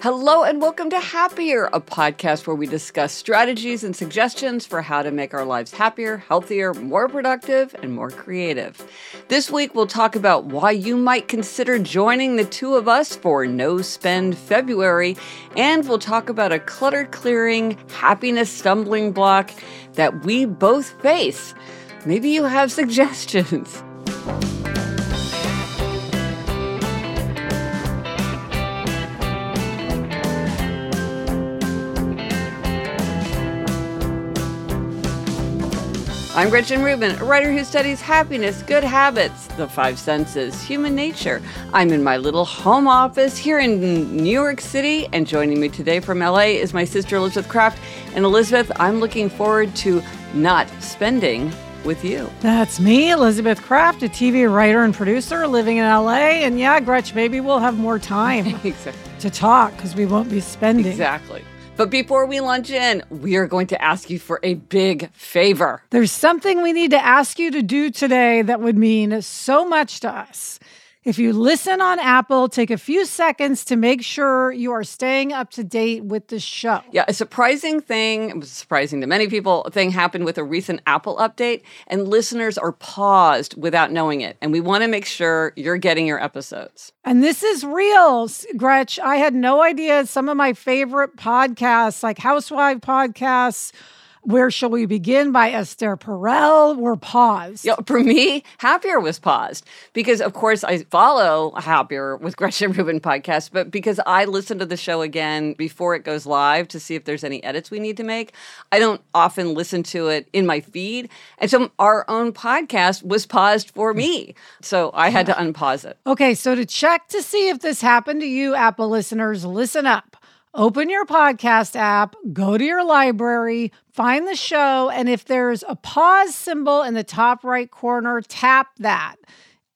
Hello and welcome to Happier, a podcast where we discuss strategies and suggestions for how to make our lives happier, healthier, more productive, and more creative. This week, we'll talk about why you might consider joining the two of us for No Spend February, and we'll talk about a clutter-clearing, happiness stumbling block that we both face. Maybe you have suggestions. I'm Gretchen Rubin, a writer who studies happiness, good habits, the five senses, human nature. I'm in my little home office here in New York City, and joining me today from LA is my sister Elizabeth Craft. And Elizabeth, I'm looking forward to not spending with you. That's me, Elizabeth Craft, a TV writer and producer living in LA. And yeah, Gretch, maybe we'll have more time exactly. to talk because we won't be spending. Exactly. But before we launch in, we are going to ask you for a big favor. There's something we need to ask you to do today that would mean so much to us. If you listen on Apple, take a few seconds to make sure you are staying up to date with the show. Yeah, a surprising thing, it was surprising to many people, a thing happened with a recent Apple update, and listeners are paused without knowing it. And we want to make sure you're getting your episodes. And this is real, Gretch. I had no idea. Some of my favorite podcasts, like Housewife Podcasts, Where Shall We Begin by Esther Perel, were paused. Yeah, for me, Happier was paused because, of course, I follow Happier with Gretchen Rubin podcast, but because I listen to the show again before it goes live to see if there's any edits we need to make, I don't often listen to it in my feed. And so our own podcast was paused for me. So I had to unpause it. Okay, so to check to see if this happened to you, Apple listeners, listen up. Open your podcast app, go to your library, find the show, and if there's a pause symbol in the top right corner, tap that.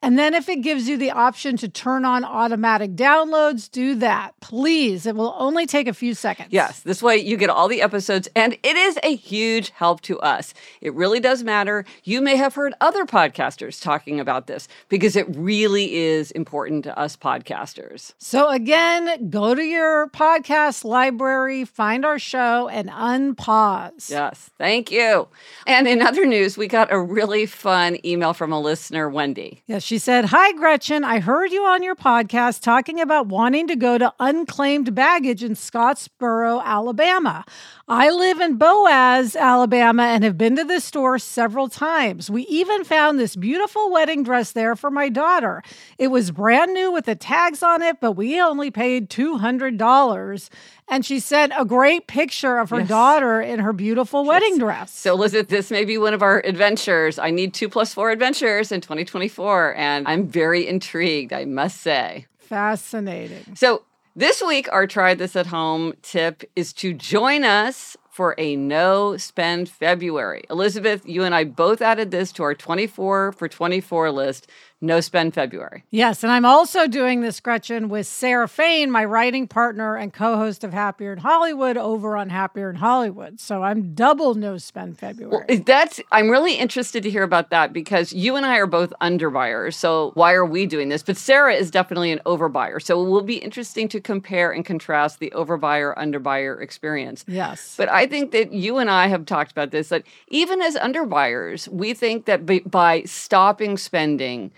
And then if it gives you the option to turn on automatic downloads, do that. Please, it will only take a few seconds. Yes, this way you get all the episodes, and it is a huge help to us. It really does matter. You may have heard other podcasters talking about this because it really is important to us podcasters. So again, go to your podcast library, find our show, and unpause. Yes, thank you. And in other news, we got a really fun email from a listener, Wendy. Yes. She said, "Hi, Gretchen. I heard you on your podcast talking about wanting to go to Unclaimed Baggage in Scottsboro, Alabama. I live in Boaz, Alabama, and have been to this store several times. We even found this beautiful wedding dress there for my daughter. It was brand new with the tags on it, but we only paid $200. And she sent a great picture of her daughter in her beautiful wedding dress. So, Elizabeth, this may be one of our adventures. I need 2+4 adventures in 2024, and I'm very intrigued, I must say. Fascinating. So this week, our Try This at Home tip is to join us for a No Spend February. Elizabeth, you and I both added this to our 24 for 24 list. No Spend February. Yes, and I'm also doing this, Gretchen, with Sarah Fain, my writing partner and co-host of Happier in Hollywood over on Happier in Hollywood. So I'm double No Spend February. Well, I'm really interested to hear about that because you and I are both underbuyers, so why are we doing this? But Sarah is definitely an overbuyer, so it will be interesting to compare and contrast the overbuyer-underbuyer experience. Yes. But I think that you and I have talked about this, that even as underbuyers, we think that by stopping spending,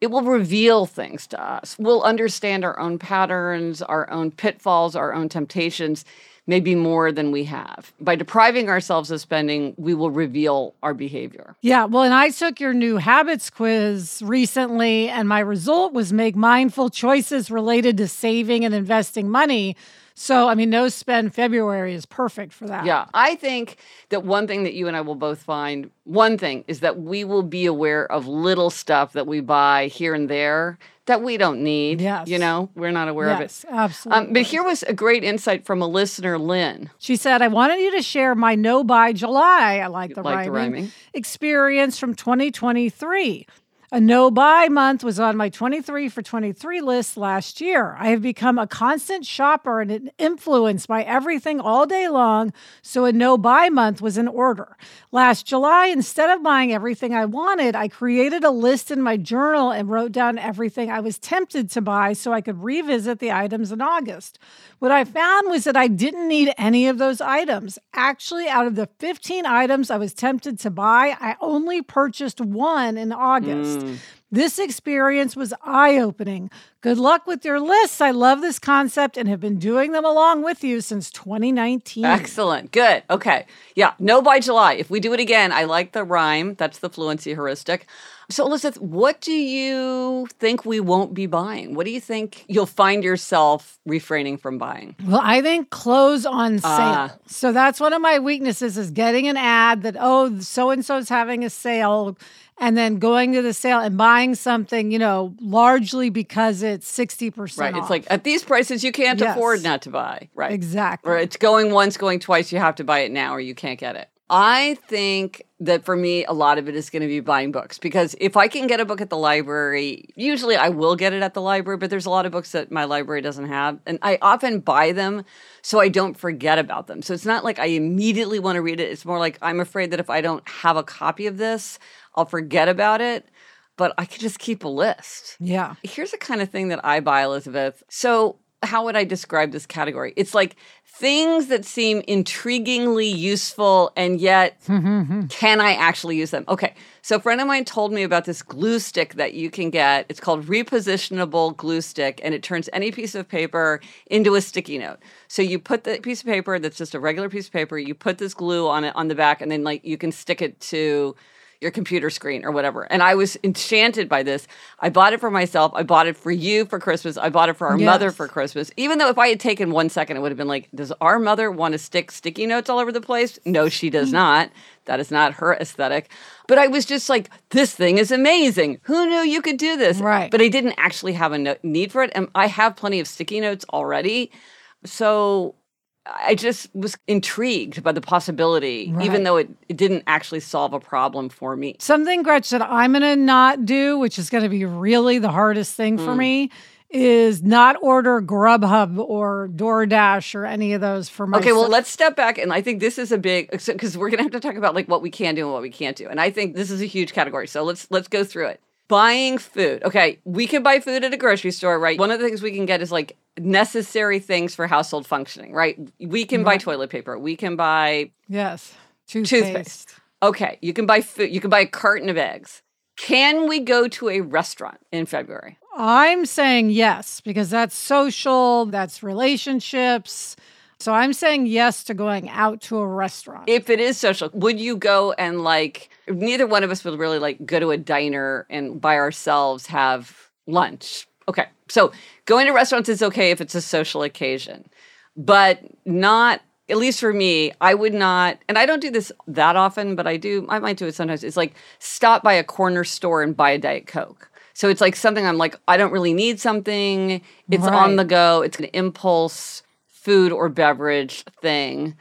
it will reveal things to us. We'll understand our own patterns, our own pitfalls, our own temptations, maybe more than we have. By depriving ourselves of spending, we will reveal our behavior. Yeah, well, and I took your new habits quiz recently, and my result was make mindful choices related to saving and investing money. So, I mean, no spend February is perfect for that. Yeah. I think that one thing that you and I will both find, one thing is that we will be aware of little stuff that we buy here and there that we don't need. Yes. You know, we're not aware of it. Absolutely. But here was a great insight from a listener, Lynn. She said, I wanted you to share my no buy July. I like the rhyming. Experience from 2023. A no-buy month was on my 23 for 23 list last year. I have become a constant shopper and influenced by everything all day long, so a no-buy month was in order. Last July, instead of buying everything I wanted, I created a list in my journal and wrote down everything I was tempted to buy so I could revisit the items in August. What I found was that I didn't need any of those items. Actually, out of the 15 items I was tempted to buy, I only purchased one in August. This experience was eye-opening. Good luck with your lists. I love this concept and have been doing them along with you since 2019. Excellent. Good. Okay. Yeah. No by July. If we do it again, I like the rhyme. That's the fluency heuristic. So, Elizabeth, what do you think we won't be buying? What do you think you'll find yourself refraining from buying? Well, I think clothes on sale. So that's one of my weaknesses is getting an ad that, oh, so-and-so's having a sale, and then going to the sale and buying something, you know, largely because it's 60% right. off. It's like, at these prices, you can't afford not to buy. Right. Exactly. Or it's going once, going twice, you have to buy it now or you can't get it. I think that for me, a lot of it is going to be buying books because if I can get a book at the library, usually I will get it at the library, but there's a lot of books that my library doesn't have. And I often buy them so I don't forget about them. So it's not like I immediately want to read it. It's more like I'm afraid that if I don't have a copy of this, I'll forget about it. But I could just keep a list. Yeah. Here's the kind of thing that I buy, Elizabeth. So how would I describe this category? It's like things that seem intriguingly useful and yet can I actually use them? Okay. So a friend of mine told me about this glue stick that you can get. It's called repositionable glue stick, and it turns any piece of paper into a sticky note. So you put the piece of paper that's just a regular piece of paper, you put this glue on it on the back, and then like you can stick it to your computer screen or whatever. And I was enchanted by this. I bought it for myself. I bought it for you for Christmas. I bought it for our mother for Christmas. Even though if I had taken 1 second, it would have been like, does our mother want to stick sticky notes all over the place? No, she does not. That is not her aesthetic. But I was just like, this thing is amazing. Who knew you could do this? Right. But I didn't actually have a need for it. And I have plenty of sticky notes already. So I just was intrigued by the possibility, even though it didn't actually solve a problem for me. Something, Gretchen, that I'm going to not do, which is going to be really the hardest thing for me, is not order Grubhub or DoorDash or any of those for myself. Okay, well, let's step back. And I think this is a big, because we're going to have to talk about like what we can do and what we can't do. And I think this is a huge category. So let's go through it. Buying food. Okay, we can buy food at a grocery store, right? One of the things we can get is like necessary things for household functioning, right? We can buy toilet paper. We can buy toothpaste. Okay, you can buy food. You can buy a carton of eggs. Can we go to a restaurant in February? I'm saying yes, because that's social, that's relationships. So I'm saying yes to going out to a restaurant. If it is social, would you go and like, neither one of us would really like go to a diner and by ourselves have lunch. Okay. So going to restaurants is okay if it's a social occasion, but not, at least for me, I would not, and I don't do this that often, but I might do it sometimes. It's like stop by a corner store and buy a Diet Coke. So it's like something I'm like, I don't really need something. It's on the go. It's an impulse food or beverage thing.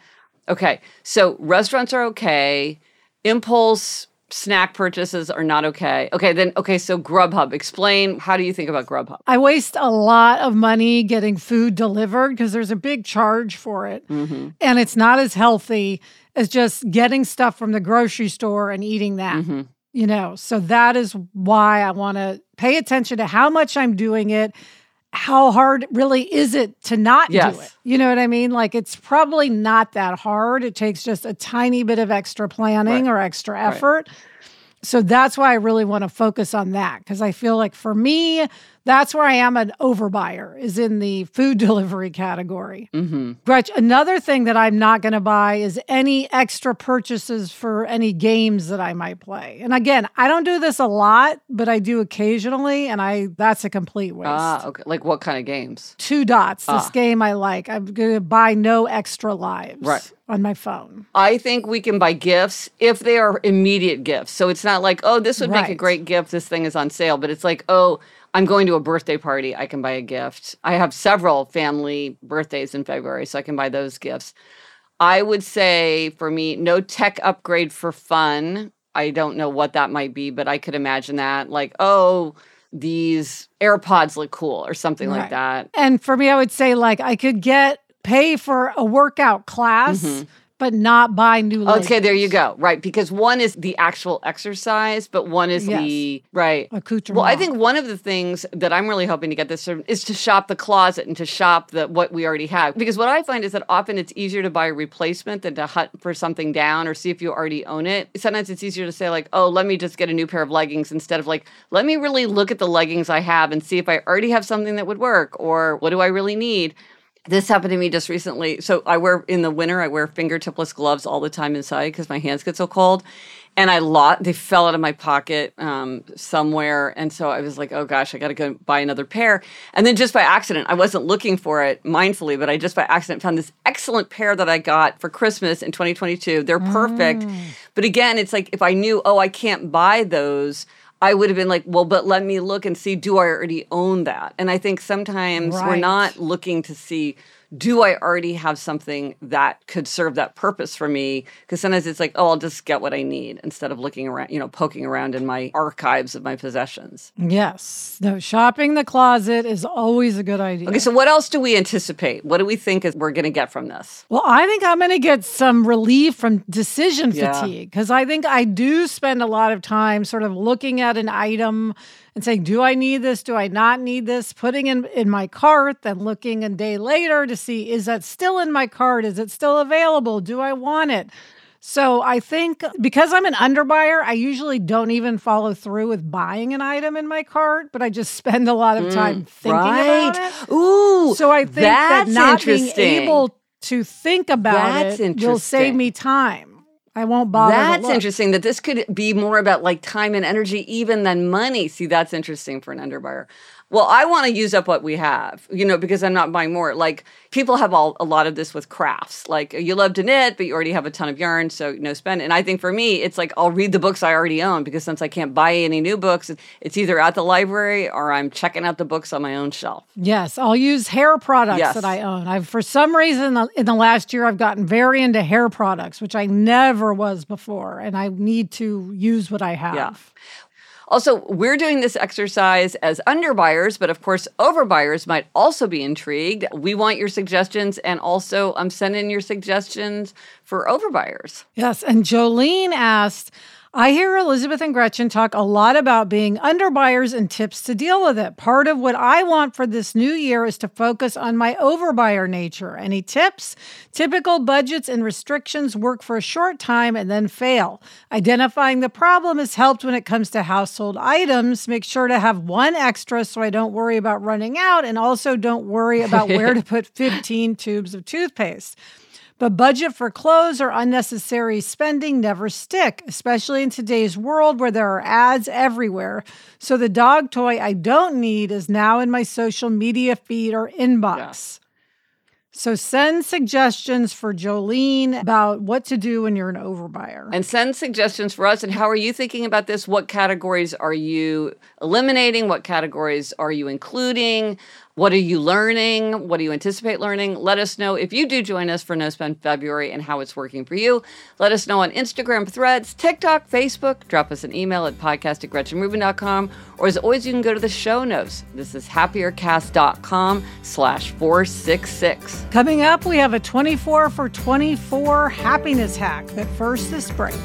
Okay, so restaurants are okay. Impulse snack purchases are not okay. Okay, so Grubhub. Explain, how do you think about Grubhub? I waste a lot of money getting food delivered because there's a big charge for it. And it's not as healthy as just getting stuff from the grocery store and eating that. You know, so that is why I want to pay attention to how much I'm doing it. How hard really is it to not do it? You know what I mean? Like, it's probably not that hard. It takes just a tiny bit of extra planning or extra effort. So that's why I really want to focus on that, because I feel like for me, That's where I am an overbuyer, is in the food delivery category. Mm-hmm. Gretch, another thing that I'm not going to buy is any extra purchases for any games that I might play. And again, I don't do this a lot, but I do occasionally, and that's a complete waste. Okay. Like what kind of games? Two Dots, this game I like. I'm going to buy no extra lives. Right. On my phone. I think we can buy gifts if they are immediate gifts. So it's not like, oh, this would make a great gift. This thing is on sale. But it's like, oh, I'm going to a birthday party. I can buy a gift. I have several family birthdays in February, so I can buy those gifts. I would say for me, no tech upgrade for fun. I don't know what that might be, but I could imagine that. Like, oh, these AirPods look cool or something like that. And for me, I would say like I could pay for a workout class, but not buy new labels. Okay, there you go. Right, because one is the actual exercise, but one is the, accoutrement. Well, I think one of the things that I'm really hoping to get this from is to shop the closet and to shop what we already have. Because what I find is that often it's easier to buy a replacement than to hunt for something down or see if you already own it. Sometimes it's easier to say like, oh, let me just get a new pair of leggings instead of like, let me really look at the leggings I have and see if I already have something that would work or what do I really need. This happened to me just recently. So in the winter, I wear fingertipless gloves all the time inside because my hands get so cold. And they fell out of my pocket somewhere. And so I was like, oh gosh, I got to go buy another pair. And then just by accident, I wasn't looking for it mindfully, but I just by accident found this excellent pair that I got for Christmas in 2022. They're perfect. But again, it's like if I knew, oh, I can't buy those, I would have been like, well, but let me look and see, do I already own that? And I think sometimes we're not looking to see, do I already have something that could serve that purpose for me? Because sometimes it's like, oh, I'll just get what I need instead of looking around, poking around in my archives of my possessions. Yes. No, shopping the closet is always a good idea. Okay, so what else do we anticipate? What do we think we're going to get from this? Well, I think I'm going to get some relief from decision fatigue because I think I do spend a lot of time sort of looking at an item and saying, do I need this? Do I not need this? Putting in my cart, then looking a day later to see, is that still in my cart? Is it still available? Do I want it? So I think because I'm an underbuyer, I usually don't even follow through with buying an item in my cart, but I just spend a lot of time thinking about it. Ooh, so I think that not being able to think about it will save me time. I won't bother. That's interesting that this could be more about like time and energy even than money. See, that's interesting for an underbuyer. Well, I want to use up what we have, because I'm not buying more. Like people have a lot of this with crafts. Like you love to knit, but you already have a ton of yarn, so no spend. And I think for me, it's like I'll read the books I already own because since I can't buy any new books, it's either at the library or I'm checking out the books on my own shelf. Yes, I'll use hair products that I own. For some reason, in the last year, I've gotten very into hair products, which I never was before, and I need to use what I have. Yeah. Also, we're doing this exercise as underbuyers, but of course, overbuyers might also be intrigued. We want your suggestions, and also send in your suggestions for overbuyers. Yes, and Jolene asked, I hear Elizabeth and Gretchen talk a lot about being underbuyers and tips to deal with it. Part of what I want for this new year is to focus on my overbuyer nature. Any tips? Typical budgets and restrictions work for a short time and then fail. Identifying the problem has helped when it comes to household items. Make sure to have one extra so I don't worry about running out and also don't worry about where to put 15 tubes of toothpaste. But budget for clothes or unnecessary spending never stick, especially in today's world where there are ads everywhere. So the dog toy I don't need is now in my social media feed or inbox. Yeah. So send suggestions for Jolene about what to do when you're an overbuyer. And send suggestions for us. And how are you thinking about this? What categories are you eliminating? What categories are you including? What are you learning? What do you anticipate learning? Let us know if you do join us for No Spend February and how it's working for you. Let us know on Instagram, Threads, TikTok, Facebook. Drop us an email at podcast@GretchenRubin.com. Or as always, you can go to the show notes. This is happiercast.com/466. Coming up, we have a 24 for 24 happiness hack. But first, this break.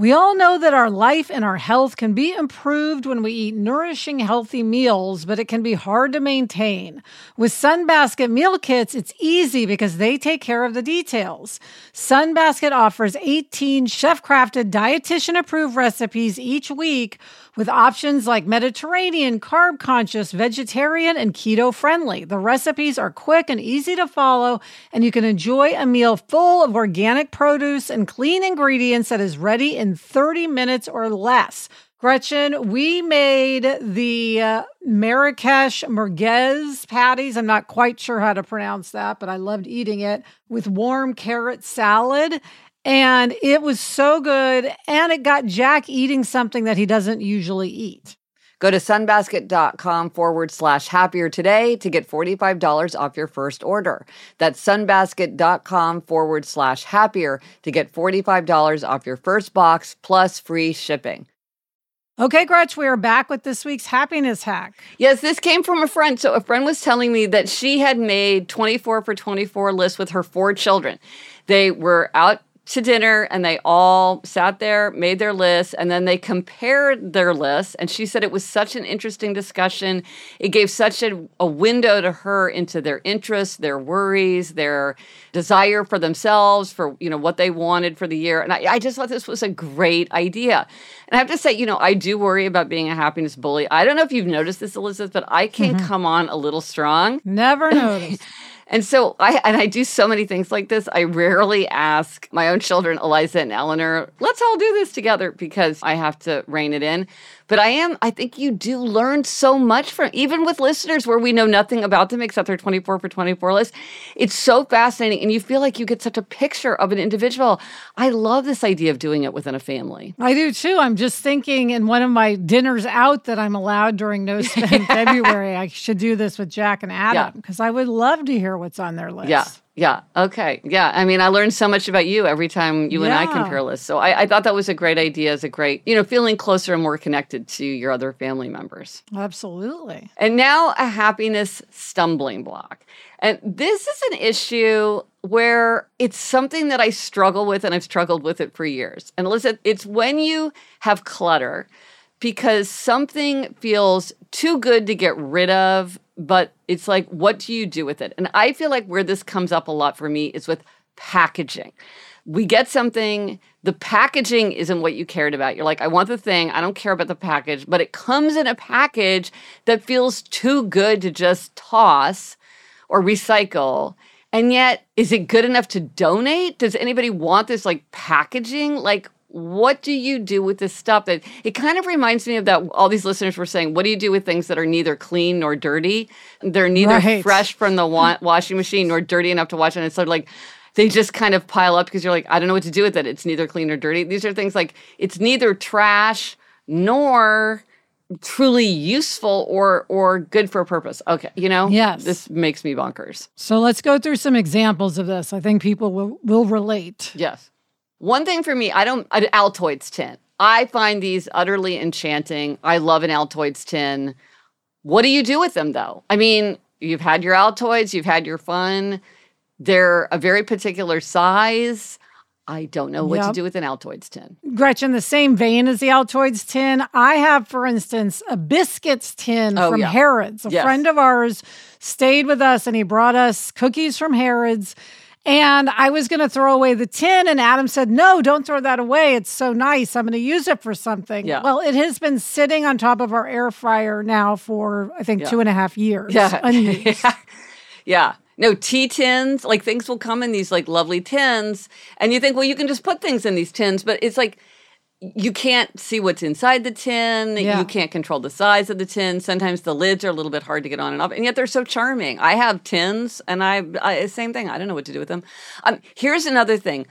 We all know that our life and our health can be improved when we eat nourishing, healthy meals, but it can be hard to maintain. With Sunbasket meal kits, it's easy because they take care of the details. Sunbasket offers 18 chef-crafted, dietitian-approved recipes each week with options like Mediterranean, carb-conscious, vegetarian, and keto-friendly. The recipes are quick and easy to follow, and you can enjoy a meal full of organic produce and clean ingredients that is ready in 30 minutes or less. Gretchen, we made the Marrakesh merguez patties. I'm not quite sure how to pronounce that, but I loved eating it with warm carrot salad. And it was so good. And it got Jack eating something that he doesn't usually eat. Go to sunbasket.com/happier today to get $45 off your first order. That's sunbasket.com/happier to get $45 off your first box plus free shipping. Okay, Gretch, we are back with this week's happiness hack. Yes, this came from a friend. So a friend was telling me that she had made 24 for 24 lists with her 4 children. They were out to dinner, and they all sat there, made their lists, and then they compared their lists. And she said it was such an interesting discussion. It gave such a window to her into their interests, their worries, their desire for themselves, for, you know, what they wanted for the year. And I just thought this was a great idea. And I have to say, you know, I do worry about being a happiness bully. I don't know if you've noticed this, Elizabeth, but I can come on a little strong. Never noticed. And so I do so many things like this. I rarely ask my own children, Eliza and Eleanor, let's all do this together, because I have to rein it in. But I think you do learn so much from, even with listeners where we know nothing about them except their 24 for 24 list. It's so fascinating. And you feel like you get such a picture of an individual. I love this idea of doing it within a family. I do too. I'm just thinking in one of my dinners out that I'm allowed during No Spend February, I should do this with Jack and Adam, because I would love to hear what's on their list. Yeah. Okay. Yeah. I mean, I learned so much about you every time you and I compare lists. So I thought that was a great idea, as a great, you know, feeling closer and more connected to your other family members. Absolutely. And now a happiness stumbling block. And this is an issue where it's something that I struggle with, and I've struggled with it for years. And listen, it's when you have clutter, because something feels too good to get rid of, but it's like, what do you do with it? And I feel like where this comes up a lot for me is with packaging. We get something, the packaging isn't what you cared about. You're like, I want the thing, I don't care about the package, but it comes in a package that feels too good to just toss or recycle. And yet, is it good enough to donate? Does anybody want this, like, packaging? Like, what do you do with this stuff? It kind of reminds me of that. All these listeners were saying, what do you do with things that are neither clean nor dirty? They're neither fresh from the washing machine nor dirty enough to wash. And it's sort of like, they just kind of pile up because you're like, I don't know what to do with it. It's neither clean nor dirty. These are things like, it's neither trash nor truly useful or good for a purpose. Okay, you know? Yes. This makes me bonkers. So let's go through some examples of this. I think people will relate. Yes. One thing for me, an Altoids tin. I find these utterly enchanting. I love an Altoids tin. What do you do with them, though? I mean, you've had your Altoids, you've had your fun. They're a very particular size. I don't know what to do with an Altoids tin. Gretchen, the same vein as the Altoids tin, I have, for instance, a biscuits tin from Harrods. A friend of ours stayed with us, and he brought us cookies from Harrods. And I was going to throw away the tin, and Adam said, no, don't throw that away. It's so nice. I'm going to use it for something. Yeah. Well, it has been sitting on top of our air fryer now for, I think, 2.5 years. Yeah. No, tea tins, like, things will come in these, like, lovely tins. And you think, well, you can just put things in these tins. But it's like, you can't see what's inside the tin. Yeah. You can't control the size of the tin. Sometimes the lids are a little bit hard to get on and off. And yet they're so charming. I have tins, and I same thing. I don't know what to do with them. Here's another thing.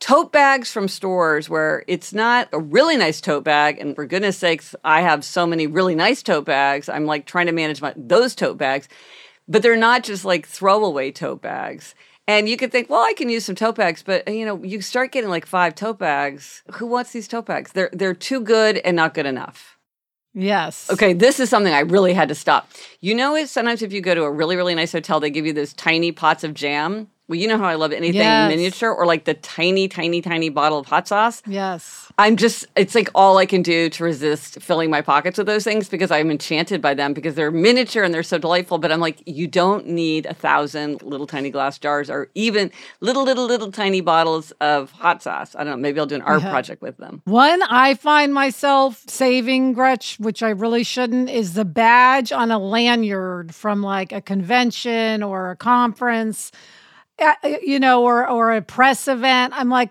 Tote bags from stores where it's not a really nice tote bag. And for goodness sakes, I have so many really nice tote bags. I'm, like, trying to manage those tote bags. But they're not just, like, throwaway tote bags. And you could think, well, I can use some tote bags, but, you know, you start getting, like, 5 tote bags. Who wants these tote bags? They're too good and not good enough. Yes. Okay, this is something I really had to stop. You know, sometimes if you go to a really, really nice hotel, they give you those tiny pots of jam. Well, you know how I love anything miniature or like the tiny, tiny, tiny bottle of hot sauce. Yes. I'm just, it's like all I can do to resist filling my pockets with those things because I'm enchanted by them because they're miniature and they're so delightful. But I'm like, you don't need 1,000 little tiny glass jars or even little tiny bottles of hot sauce. I don't know. Maybe I'll do an art project with them. One I find myself saving, Gretch, which I really shouldn't, is the badge on a lanyard from like a convention or a conference. You know, or a press event. I'm like,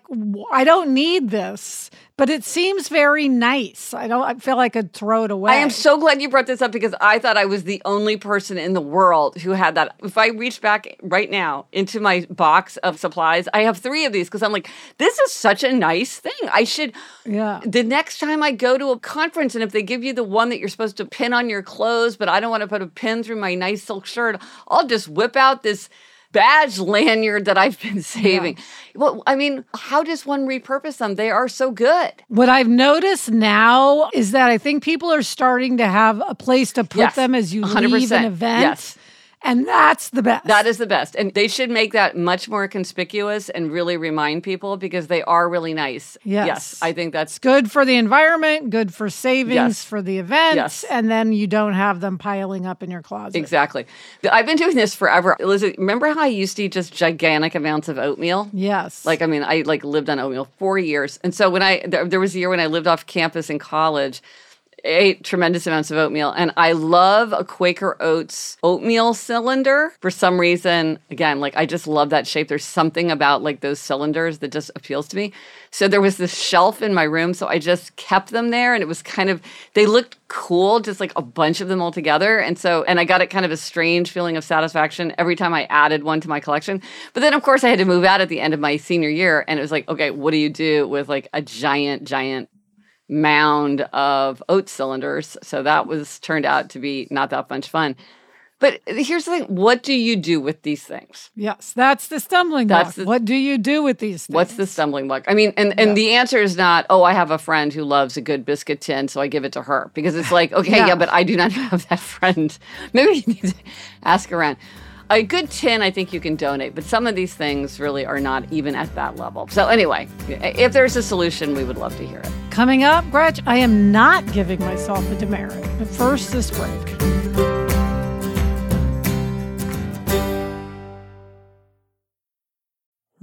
I don't need this, but it seems very nice. I feel like I'd throw it away. I am so glad you brought this up because I thought I was the only person in the world who had that. If I reach back right now into my box of supplies, I have 3 of these because I'm like, this is such a nice thing. I should, the next time I go to a conference and if they give you the one that you're supposed to pin on your clothes, but I don't want to put a pin through my nice silk shirt, I'll just whip out this badge lanyard that I've been saving. Yeah. Well, I mean, how does one repurpose them? They are so good. What I've noticed now is that I think people are starting to have a place to put them as you 100%. Leave an event. Yes. And that's the best. That is the best. And they should make that much more conspicuous and really remind people because they are really nice. Yes. I think that's good for the environment, good for savings for the events, and then you don't have them piling up in your closet. Exactly. I've been doing this forever. Elizabeth, remember how I used to eat just gigantic amounts of oatmeal? Yes. Like, I mean, I like lived on oatmeal for years. And so when there was a year when I lived off campus in college, ate tremendous amounts of oatmeal. And I love a Quaker Oats oatmeal cylinder. For some reason, again, like I just love that shape. There's something about like those cylinders that just appeals to me. So there was this shelf in my room. So I just kept them there. And it was kind of, they looked cool, just like a bunch of them all together. And so, and I got it kind of a strange feeling of satisfaction every time I added one to my collection. But then, of course, I had to move out at the end of my senior year. And it was like, okay, what do you do with like a giant mound of oat cylinders. So that was turned out to be not that much fun. But here's the thing. What do you do with these things? Yes, that's the stumbling block. What do you do with these things? What's the stumbling block? I mean, and the answer is not, oh, I have a friend who loves a good biscuit tin, so I give it to her. Because it's like, okay, but I do not have that friend. Maybe you need to ask around. A good tin, I think you can donate, but some of these things really are not even at that level. So anyway, if there's a solution, we would love to hear it. Coming up, Gretch, I am not giving myself a demerit. But first, this break.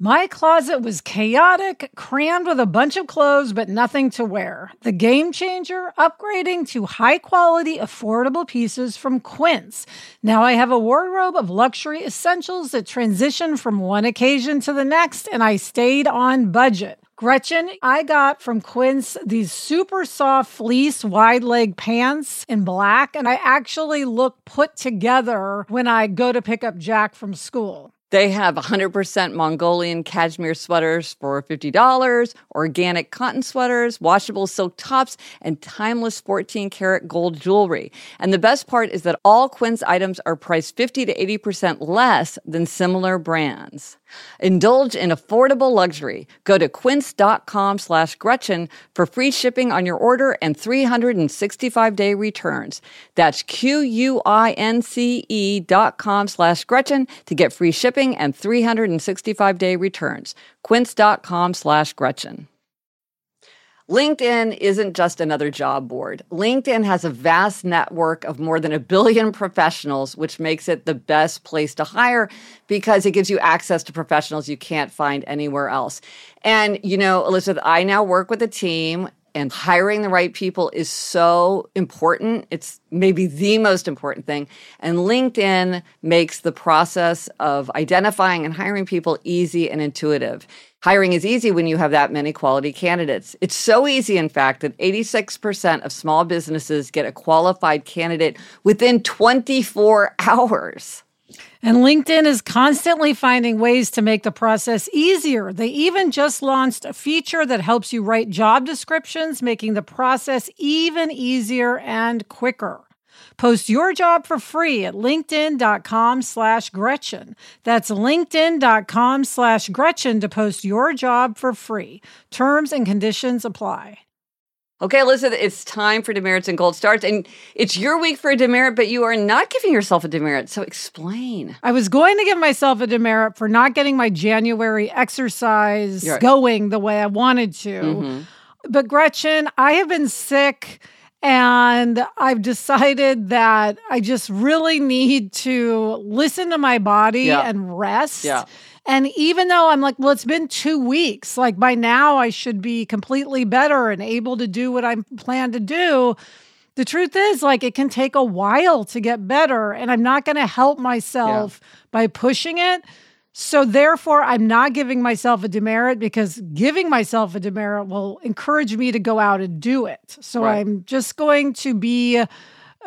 My closet was chaotic, crammed with a bunch of clothes, but nothing to wear. The game changer, upgrading to high-quality, affordable pieces from Quince. Now I have a wardrobe of luxury essentials that transition from one occasion to the next, and I stayed on budget. Gretchen, I got from Quince these super soft fleece wide leg pants in black, and I actually look put together when I go to pick up Jack from school. They have 100% Mongolian cashmere sweaters for $50, organic cotton sweaters, washable silk tops, and timeless 14-karat gold jewelry. And the best part is that all Quince items are priced 50 to 80% less than similar brands. Indulge in affordable luxury. Go to quince.com/Gretchen for free shipping on your order and 365-day returns. That's QUINCE.com/Gretchen to get free shipping and 365-day returns. Quince.com/Gretchen. LinkedIn isn't just another job board. LinkedIn has a vast network of more than 1 billion professionals, which makes it the best place to hire because it gives you access to professionals you can't find anywhere else. And, you know, Elizabeth, I now work with a team and hiring the right people is so important. It's maybe the most important thing. And LinkedIn makes the process of identifying and hiring people easy and intuitive. Hiring is easy when you have that many quality candidates. It's so easy, in fact, that 86% of small businesses get a qualified candidate within 24 hours. And LinkedIn is constantly finding ways to make the process easier. They even just launched a feature that helps you write job descriptions, making the process even easier and quicker. Post your job for free at linkedin.com/Gretchen. That's linkedin.com/Gretchen to post your job for free. Terms and conditions apply. Okay, Elizabeth, it's time for demerits and gold stars. And it's your week for a demerit, but you are not giving yourself a demerit. So explain. I was going to give myself a demerit for not getting my January exercise going the way I wanted to. Mm-hmm. But Gretchen, I have been sick and I've decided that I just really need to listen to my body and rest. Yeah. And even though I'm like, well, it's been 2 weeks, like by now I should be completely better and able to do what I plan to do. The truth is, like, it can take a while to get better, and I'm not going to help myself by pushing it. So therefore, I'm not giving myself a demerit, because giving myself a demerit will encourage me to go out and do it. So I'm just going to be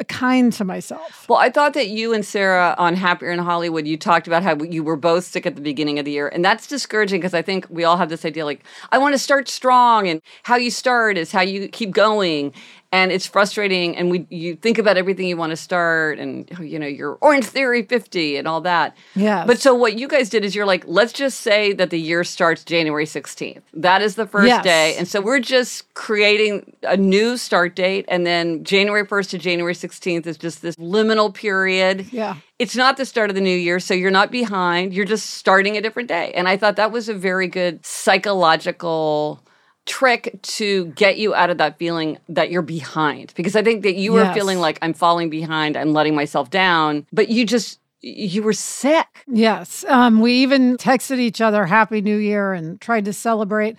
kind to myself. Well, I thought that you and Sarah on Happier in Hollywood, you talked about how you were both sick at the beginning of the year. And that's discouraging, because I think we all have this idea like, I want to start strong, and how you start is how you keep going. And it's frustrating. And you think about everything you want to start and, you know, your Orange Theory 50 and all that. Yeah. But so what you guys did is you're like, let's just say that the year starts January 16th. That is the first day. And so we're just creating a new start date. And then January 1st to January 16th is just this liminal period. Yeah. It's not the start of the new year, so you're not behind. You're just starting a different day. And I thought that was a very good psychological trick to get you out of that feeling that you're behind. Because I think that you were feeling like, I'm falling behind, I'm letting myself down, but you were sick. Yes. We even texted each other Happy New Year and tried to celebrate.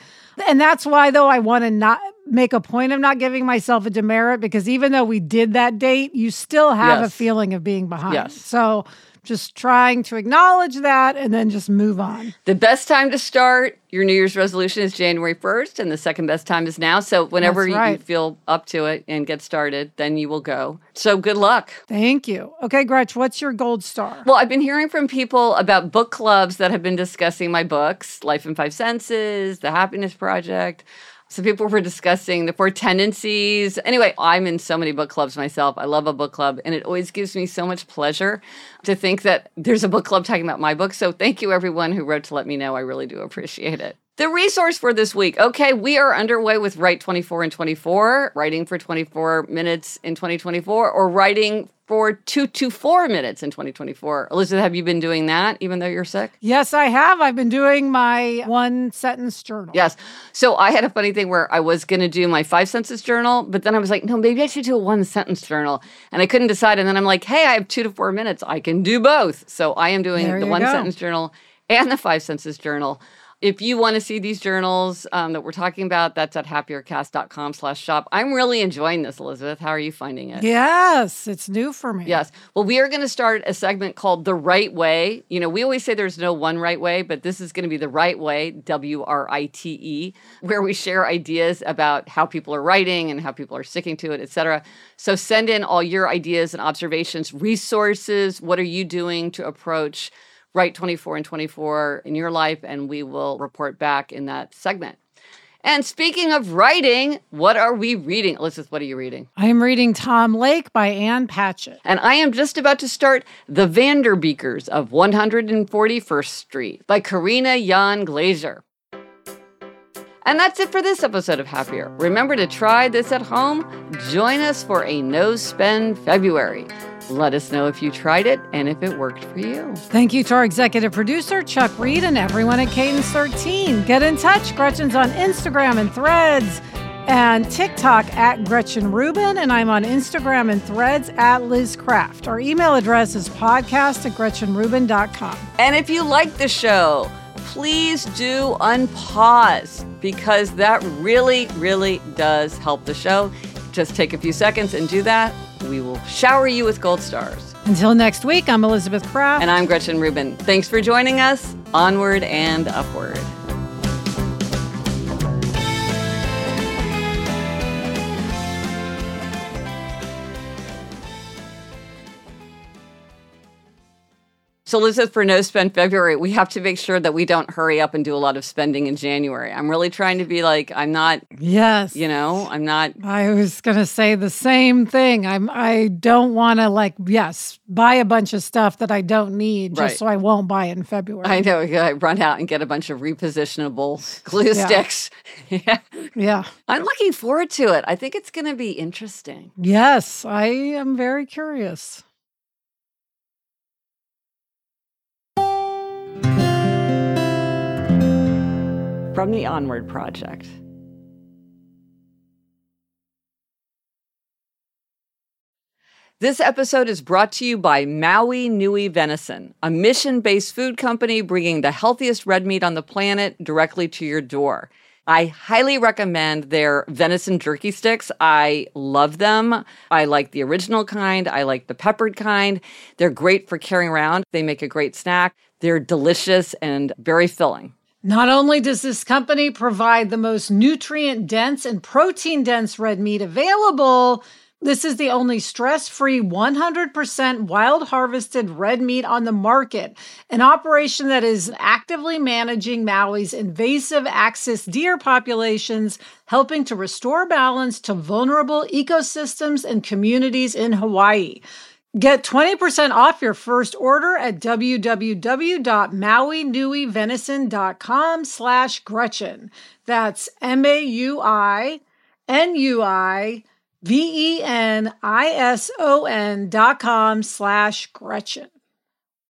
And that's why, though, I want to not make a point of not giving myself a demerit, because even though we did that date, you still have a feeling of being behind. Yes. So just trying to acknowledge that and then just move on. The best time to start your New Year's resolution is January 1st, and the second best time is now. So whenever you feel up to it and get started, then you will go. So good luck. Thank you. Okay, Gretchen, what's your gold star? Well, I've been hearing from people about book clubs that have been discussing my books, Life in Five Senses, The Happiness Project. So people were discussing the four tendencies. Anyway, I'm in so many book clubs myself. I love a book club, and it always gives me so much pleasure to think that there's a book club talking about my book. So thank you, everyone who wrote to let me know. I really do appreciate it. The resource for this week. Okay, we are underway with Write 24 and 24, writing for 24 minutes in 2024, or writing for 2 to 4 minutes in 2024. Elizabeth, have you been doing that even though you're sick? Yes, I have. I've been doing my one sentence journal. Yes. So I had a funny thing where I was going to do my five senses journal, but then I was like, no, maybe I should do a one sentence journal. And I couldn't decide. And then I'm like, hey, I have 2 to 4 minutes. I can do both. So I am doing the one sentence journal and the five senses journal. If you want to see these journals that we're talking about, that's at happiercast.com/shop. I'm really enjoying this, Elizabeth. How are you finding it? Yes, it's new for me. Yes. Well, we are going to start a segment called The Right Way. You know, we always say there's no one right way, but this is going to be The Right Way, W-R-I-T-E, where we share ideas about how people are writing and how people are sticking to it, et cetera. So send in all your ideas and observations, resources. What are you doing to approach Write 24 and 24 in your life, and we will report back in that segment. And speaking of writing, what are we reading? Elizabeth, what are you reading? I am reading Tom Lake by Ann Patchett. And I am just about to start The Vanderbeekers of 141st Street by Karina Jan Glaser. And that's it for this episode of Happier. Remember to try this at home. Join us for a no-spend February. Let us know if you tried it and if it worked for you. Thank you to our executive producer, Chuck Reed, and everyone at Cadence 13. Get in touch. Gretchen's on Instagram and Threads and TikTok at Gretchen Rubin, and I'm on Instagram and Threads at Liz Craft. Our email address is podcast@gretchenrubin.com. And if you like the show, please do unpause because that really, really does help the show. Just take a few seconds and do that. We will shower you with gold stars. Until next week, I'm Elizabeth Craft. And I'm Gretchen Rubin. Thanks for joining us. Onward and upward. So, Elizabeth, for no spend February, we have to make sure that we don't hurry up and do a lot of spending in January. I'm really trying to be like, I'm not. Yes. You know, I'm not. I was going to say the same thing. I don't want to like, yes, buy a bunch of stuff that I don't need just so I won't buy it in February. I know. I run out and get a bunch of repositionable glue sticks. Yeah. Yeah. I'm looking forward to it. I think it's going to be interesting. Yes. I am very curious. From the Onward Project. This episode is brought to you by Maui Nui Venison, a mission-based food company bringing the healthiest red meat on the planet directly to your door. I highly recommend their venison jerky sticks. I love them. I like the original kind. I like the peppered kind. They're great for carrying around. They make a great snack. They're delicious and very filling. Not only does this company provide the most nutrient-dense and protein-dense red meat available, this is the only stress-free 100% wild-harvested red meat on the market, an operation that is actively managing Maui's invasive axis deer populations, helping to restore balance to vulnerable ecosystems and communities in Hawaii. Get 20% off your first order at www.mauinuivenison.com/Gretchen. That's MAUINUIVENISON.com/Gretchen.